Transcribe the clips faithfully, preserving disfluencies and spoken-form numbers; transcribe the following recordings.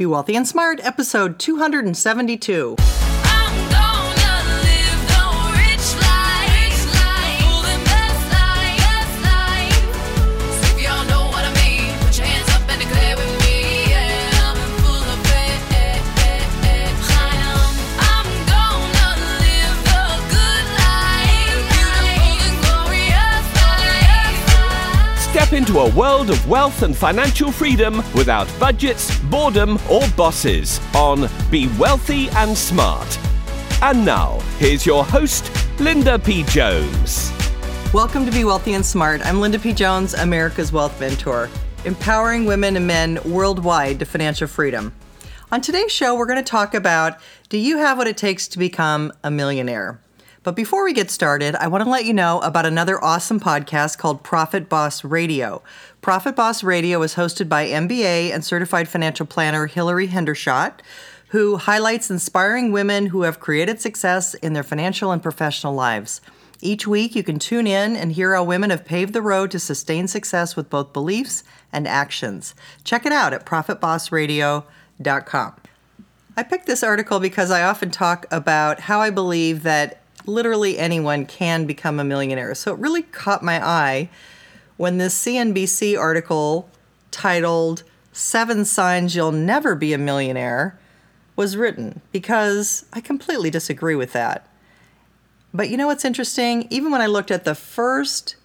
Be Wealthy and Smart, episode two hundred seventy-two. Into a world of wealth and financial freedom without budgets, boredom, or bosses on Be Wealthy and Smart. And now, here's your host, Linda P. Jones. Welcome to Be Wealthy and Smart. I'm Linda P. Jones, America's Wealth Mentor, empowering women and men worldwide to financial freedom. On today's show, we're going to talk about, do you have what it takes to become a millionaire? But before we get started, I want to let you know about another awesome podcast called Profit Boss Radio. Profit Boss Radio is hosted by M B A and certified financial planner Hilary Hendershott, who highlights inspiring women who have created success in their financial and professional lives. Each week, you can tune in and hear how women have paved the road to sustained success with both beliefs and actions. Check it out at profit boss radio dot com. I picked this article because I often talk about how I believe that literally anyone can become a millionaire. So it really caught my eye when this C N B C article titled Seven Signs You'll Never Be a Millionaire was written, because I completely disagree with that. But you know what's interesting? Even when I looked at the first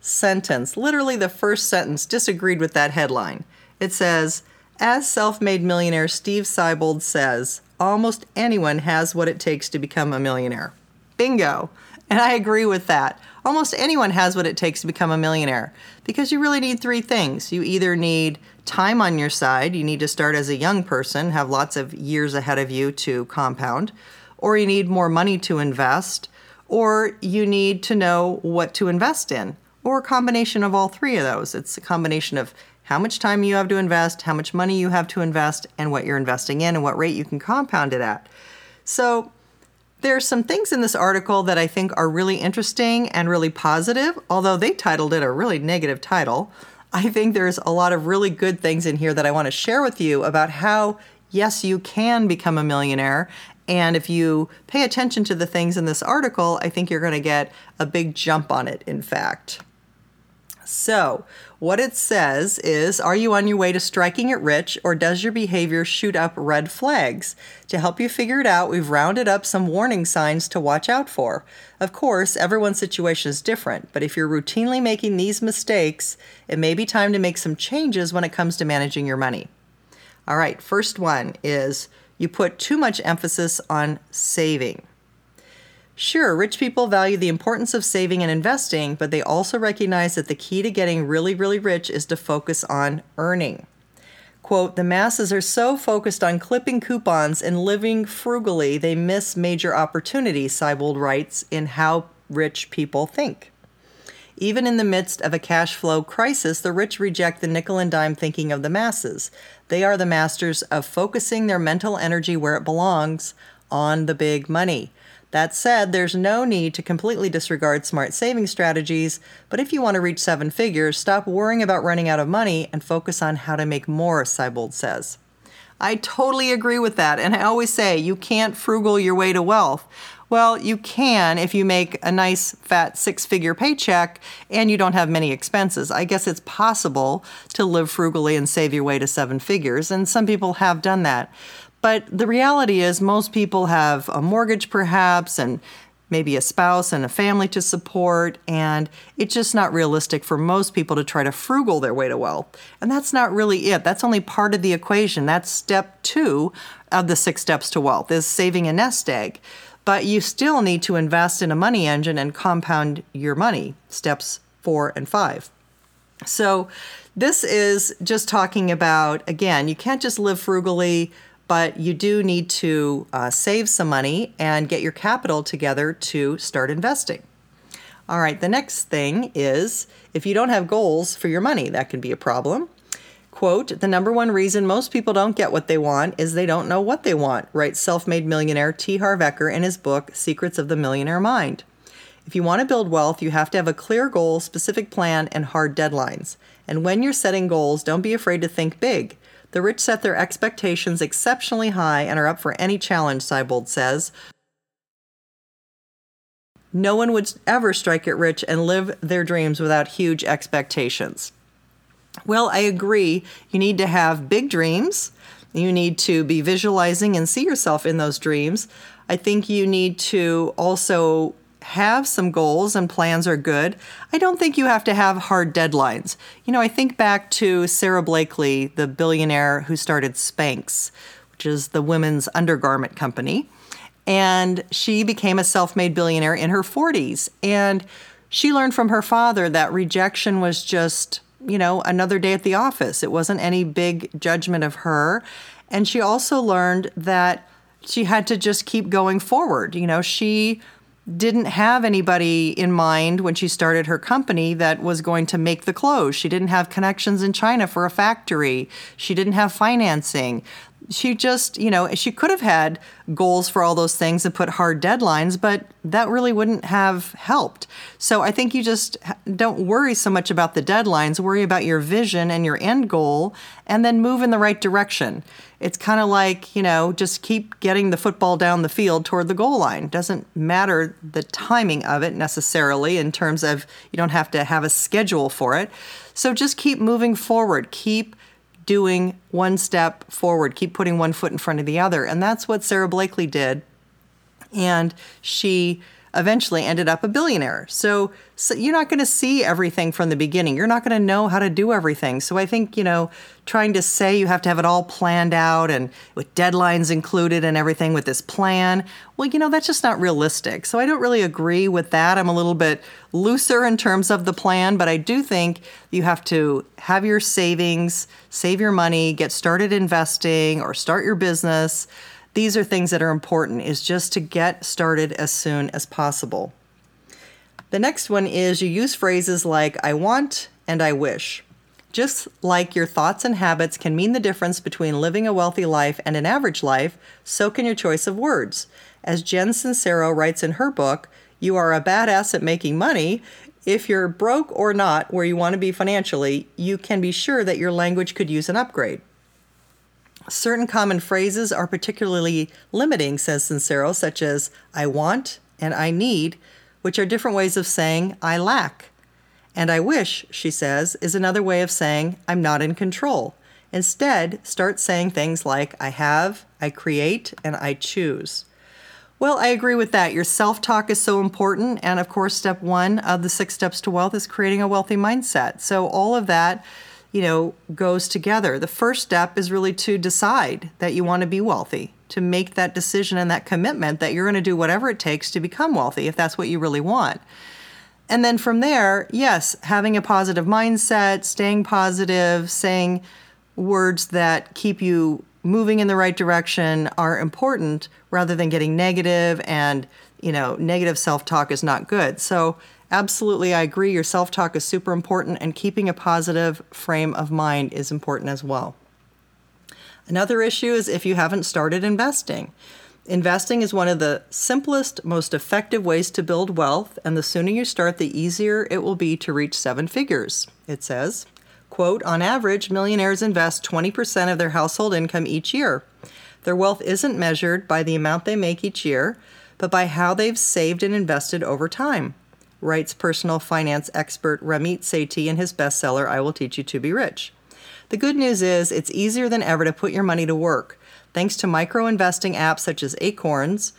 sentence, literally the first sentence, disagreed with that headline. It says, as self-made millionaire Steve Seibold says, almost anyone has what it takes to become a millionaire. Bingo. And I agree with that. Almost anyone has what it takes to become a millionaire, because you really need three things. You either need time on your side, you need to start as a young person, have lots of years ahead of you to compound, or you need more money to invest, or you need to know what to invest in, or a combination of all three of those. It's a combination of how much time you have to invest, how much money you have to invest, and what you're investing in and what rate you can compound it at. So there are some things in this article that I think are really interesting and really positive, although they titled it a really negative title. I think there's a lot of really good things in here that I want to share with you about how, yes, you can become a millionaire. And if you pay attention to the things in this article, I think you're going to get a big jump on it, in fact. So what it says is, are you on your way to striking it rich, or does your behavior shoot up red flags? To help you figure it out, we've rounded up some warning signs to watch out for. Of course, everyone's situation is different, but if you're routinely making these mistakes, it may be time to make some changes when it comes to managing your money. All right, first one is you put too much emphasis on saving. Sure, rich people value the importance of saving and investing, but they also recognize that the key to getting really, really rich is to focus on earning. Quote, the masses are so focused on clipping coupons and living frugally, they miss major opportunities, Seibold writes in How Rich People Think. Even in the midst of a cash flow crisis, the rich reject the nickel and dime thinking of the masses. They are the masters of focusing their mental energy where it belongs, on the big money. That said, there's no need to completely disregard smart saving strategies, but if you want to reach seven figures, stop worrying about running out of money and focus on how to make more, Seibold says. I totally agree with that, and I always say you can't frugal your way to wealth. Well, you can if you make a nice, fat, six-figure paycheck and you don't have many expenses. I guess it's possible to live frugally and save your way to seven figures, and some people have done that. But the reality is most people have a mortgage perhaps, and maybe a spouse and a family to support, and it's just not realistic for most people to try to frugal their way to wealth. And that's not really it. That's only part of the equation. That's step two of the six steps to wealth, is saving a nest egg. But you still need to invest in a money engine and compound your money, steps four and five. So this is just talking about, again, you can't just live frugally, but you do need to uh, save some money and get your capital together to start investing. All right, the next thing is if you don't have goals for your money, that can be a problem. Quote, the number one reason most people don't get what they want is they don't know what they want, writes self-made millionaire T. Harv Eker in his book, Secrets of the Millionaire Mind. If you want to build wealth, you have to have a clear goal, specific plan, and hard deadlines. And when you're setting goals, don't be afraid to think big. The rich set their expectations exceptionally high and are up for any challenge, Seibold says. No one would ever strike it rich and live their dreams without huge expectations. Well, I agree. You need to have big dreams. You need to be visualizing and see yourself in those dreams. I think you need to also have some goals, and plans are good. I don't think you have to have hard deadlines. You know, I think back to Sarah Blakely, the billionaire who started Spanx, which is the women's undergarment company. And she became a self-made billionaire in her forties. And she learned from her father that rejection was just, you know, another day at the office. It wasn't any big judgment of her. And she also learned that she had to just keep going forward. You know, she didn't have anybody in mind when she started her company that was going to make the clothes. She didn't have connections in China for a factory. She didn't have financing. She just, you know, she could have had goals for all those things and put hard deadlines, but that really wouldn't have helped. So I think you just don't worry so much about the deadlines. Worry about your vision and your end goal and then move in the right direction. It's kind of like, you know, just keep getting the football down the field toward the goal line. Doesn't matter the timing of it necessarily in terms of you don't have to have a schedule for it. So just keep moving forward. Keep doing one step forward. Keep putting one foot in front of the other. And that's what Sarah Blakely did. And she eventually ended up a billionaire. So, so you're not going to see everything from the beginning. You're not going to know how to do everything. So I think, you know, trying to say you have to have it all planned out and with deadlines included and everything with this plan, well, you know, that's just not realistic. So I don't really agree with that. I'm a little bit looser in terms of the plan, but I do think you have to have your savings, save your money, get started investing or start your business. These are things that are important, is just to get started as soon as possible. The next one is you use phrases like I want and I wish. Just like your thoughts and habits can mean the difference between living a wealthy life and an average life, so can your choice of words. As Jen Sincero writes in her book, You Are a Badass at Making Money, if you're broke or not where you want to be financially, you can be sure that your language could use an upgrade. Certain common phrases are particularly limiting, says Sincero, such as I want and I need, which are different ways of saying I lack. And I wish, she says, is another way of saying I'm not in control. Instead, start saying things like I have, I create, and I choose. Well, I agree with that. Your self-talk is so important. And of course, step one of the six steps to wealth is creating a wealthy mindset. So all of that, you know, goes together. The first step is really to decide that you want to be wealthy, to make that decision and that commitment that you're going to do whatever it takes to become wealthy, if that's what you really want. And then from there, yes, having a positive mindset, staying positive, saying words that keep you moving in the right direction are important rather than getting negative and, you know, negative self-talk is not good. So absolutely, I agree. Your self-talk is super important, and keeping a positive frame of mind is important as well. Another issue is if you haven't started investing. Investing is one of the simplest, most effective ways to build wealth, and the sooner you start, the easier it will be to reach seven figures. It says, quote, on average, millionaires invest twenty percent of their household income each year. Their wealth isn't measured by the amount they make each year, but by how they've saved and invested over time, writes personal finance expert Ramit Sethi in his bestseller, I Will Teach You To Be Rich. The good news is it's easier than ever to put your money to work. Thanks to micro-investing apps such as Acorns,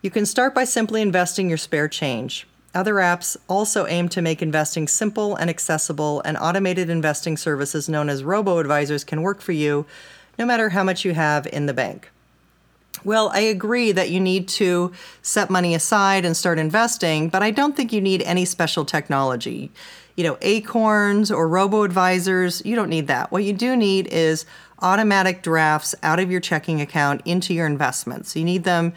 you can start by simply investing your spare change. Other apps also aim to make investing simple and accessible, and automated investing services known as robo-advisors can work for you no matter how much you have in the bank. Well, I agree that you need to set money aside and start investing, but I don't think you need any special technology. You know, Acorns or robo-advisors, you don't need that. What you do need is automatic drafts out of your checking account into your investments. You need them,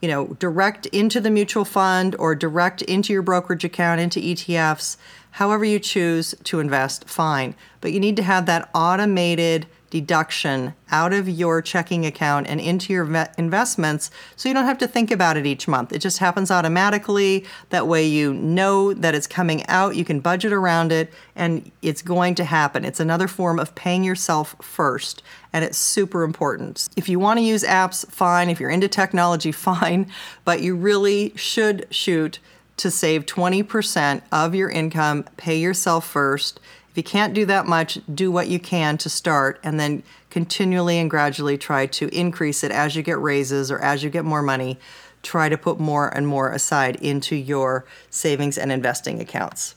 you know, direct into the mutual fund or direct into your brokerage account, into E T Fs, however you choose to invest, fine. But you need to have that automated deduction out of your checking account and into your ve- investments, so you don't have to think about it each month. It just happens automatically. That way you know that it's coming out, you can budget around it, and it's going to happen. It's another form of paying yourself first, and it's super important. If you want to use apps, fine. If you're into technology, fine. But you really should shoot to save twenty percent of your income, pay yourself first. If you can't do that much, do what you can to start, and then continually and gradually try to increase it as you get raises or as you get more money. Try to put more and more aside into your savings and investing accounts.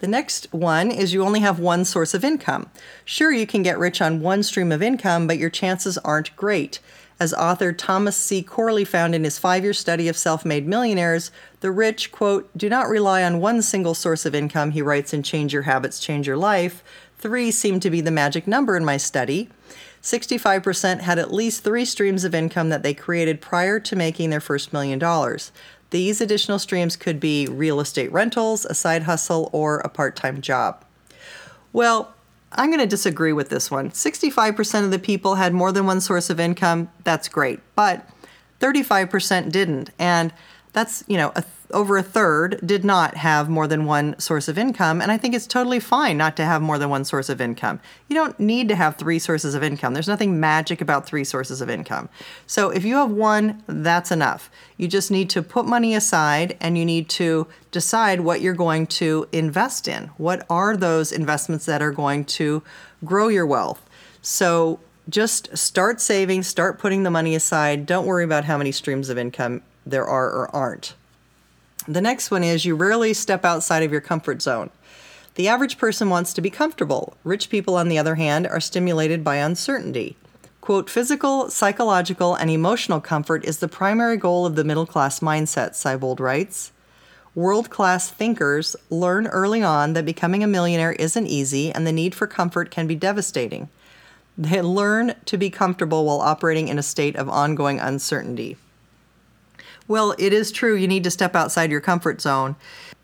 The next one is you only have one source of income. Sure, you can get rich on one stream of income, but your chances aren't great. As author Thomas C. Corley found in his five-year study of self-made millionaires, the rich, quote, do not rely on one single source of income, he writes in Change Your Habits, Change Your Life. Three seemed to be the magic number in my study. sixty-five percent had at least three streams of income that they created prior to making their first million dollars. These additional streams could be real estate rentals, a side hustle, or a part-time job. Well, I'm going to disagree with this one. sixty-five percent of the people had more than one source of income. That's great. But thirty-five percent didn't. And that's, you know, a th- over a third did not have more than one source of income. And I think it's totally fine not to have more than one source of income. You don't need to have three sources of income. There's nothing magic about three sources of income. So if you have one, that's enough. You just need to put money aside, and you need to decide what you're going to invest in. What are those investments that are going to grow your wealth? So just start saving, start putting the money aside. Don't worry about how many streams of income there are or aren't. The next one is you rarely step outside of your comfort zone. The average person wants to be comfortable. Rich people, on the other hand, are stimulated by uncertainty. Quote, physical, psychological, and emotional comfort is the primary goal of the middle-class mindset, Seibold writes. World-class thinkers learn early on that becoming a millionaire isn't easy and the need for comfort can be devastating. They learn to be comfortable while operating in a state of ongoing uncertainty. Well, it is true, you need to step outside your comfort zone.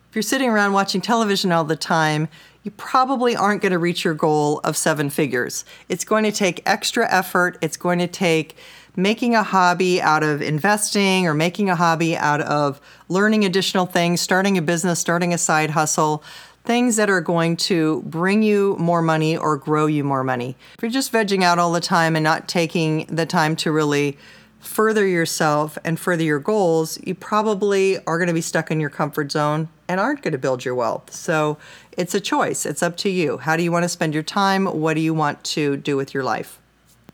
If you're sitting around watching television all the time, you probably aren't going to reach your goal of seven figures. It's going to take extra effort. It's going to take making a hobby out of investing, or making a hobby out of learning additional things, starting a business, starting a side hustle, things that are going to bring you more money or grow you more money. If you're just vegging out all the time and not taking the time to really further yourself and further your goals, you probably are going to be stuck in your comfort zone and aren't going to build your wealth. So it's a choice. It's up to you. How do you want to spend your time? What do you want to do with your life?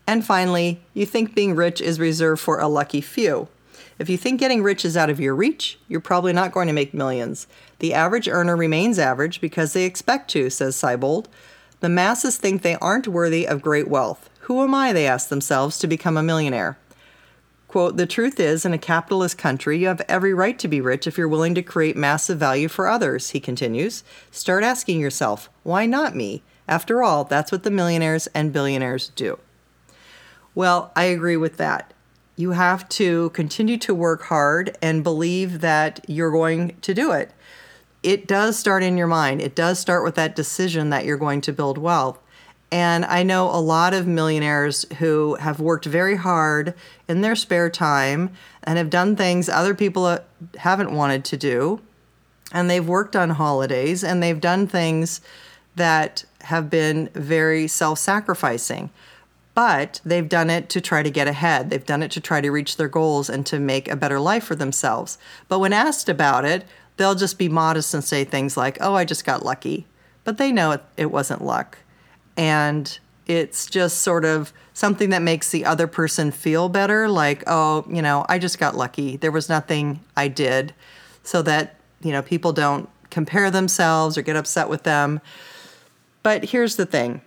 And finally, you think being rich is reserved for a lucky few. If you think getting rich is out of your reach, you're probably not going to make millions. The average earner remains average because they expect to, says Seibold. The masses think they aren't worthy of great wealth. Who am I, they ask themselves, to become a millionaire? Quote, the truth is, in a capitalist country, you have every right to be rich if you're willing to create massive value for others, he continues. Start asking yourself, why not me? After all, that's what the millionaires and billionaires do. Well, I agree with that. You have to continue to work hard and believe that you're going to do it. It does start in your mind. It does start with that decision that you're going to build wealth. And I know a lot of millionaires who have worked very hard in their spare time and have done things other people haven't wanted to do. And they've worked on holidays, and they've done things that have been very self-sacrificing. But they've done it to try to get ahead. They've done it to try to reach their goals and to make a better life for themselves. But when asked about it, they'll just be modest and say things like, oh, I just got lucky. But they know it, it wasn't luck. And it's just sort of something that makes the other person feel better, like, oh, you know, I just got lucky. There was nothing I did, so that, you know, people don't compare themselves or get upset with them. But here's the thing.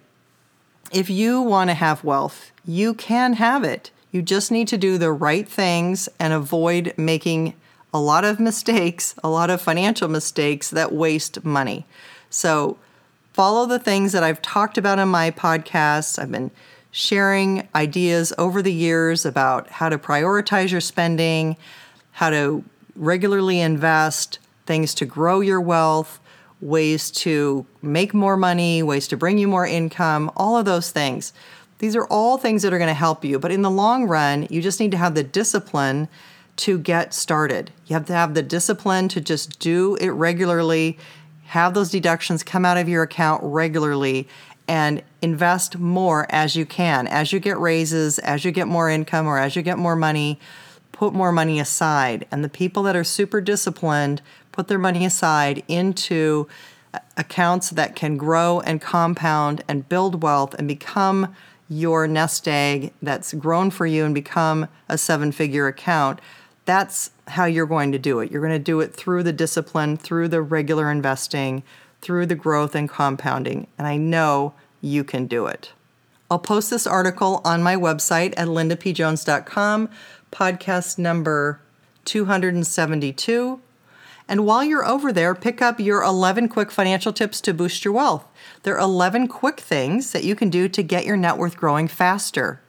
If you want to have wealth, you can have it. You just need to do the right things and avoid making a lot of mistakes, a lot of financial mistakes that waste money. So follow the things that I've talked about in my podcast. I've been sharing ideas over the years about how to prioritize your spending, how to regularly invest, things to grow your wealth, ways to make more money, ways to bring you more income, all of those things. These are all things that are going to help you. But in the long run, you just need to have the discipline to get started. You have to have the discipline to just do it regularly, have those deductions come out of your account regularly, and invest more as you can. As you get raises, as you get more income, or as you get more money, put more money aside. And the people that are super disciplined put their money aside into accounts that can grow and compound and build wealth and become your nest egg that's grown for you and become a seven-figure account. That's how you're going to do it. You're going to do it through the discipline, through the regular investing, through the growth and compounding. And I know you can do it. I'll post this article on my website at linda p jones dot com, podcast number two hundred seventy-two. And while you're over there, pick up your eleven quick financial tips to boost your wealth. There are eleven quick things that you can do to get your net worth growing faster.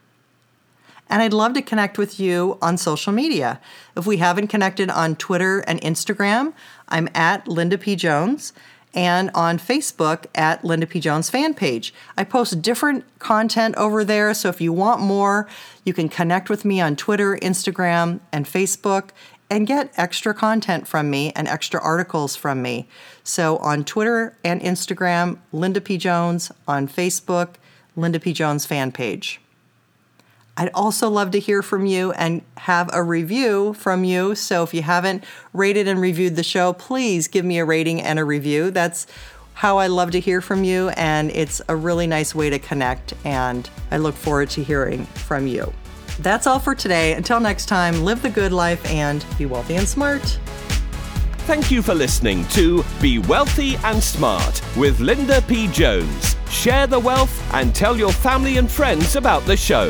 And I'd love to connect with you on social media. If we haven't connected on Twitter and Instagram, I'm at Linda P. Jones, and on Facebook at Linda P. Jones fan page. I post different content over there, so if you want more, you can connect with me on Twitter, Instagram, and Facebook, and get extra content from me and extra articles from me. So on Twitter and Instagram, Linda P. Jones, on Facebook, Linda P. Jones fan page. I'd also love to hear from you and have a review from you. So if you haven't rated and reviewed the show, please give me a rating and a review. That's how I love to hear from you, and it's a really nice way to connect, and I look forward to hearing from you. That's all for today. Until next time, live the good life and be wealthy and smart. Thank you for listening to Be Wealthy and Smart with Linda P. Jones. Share the wealth and tell your family and friends about the show.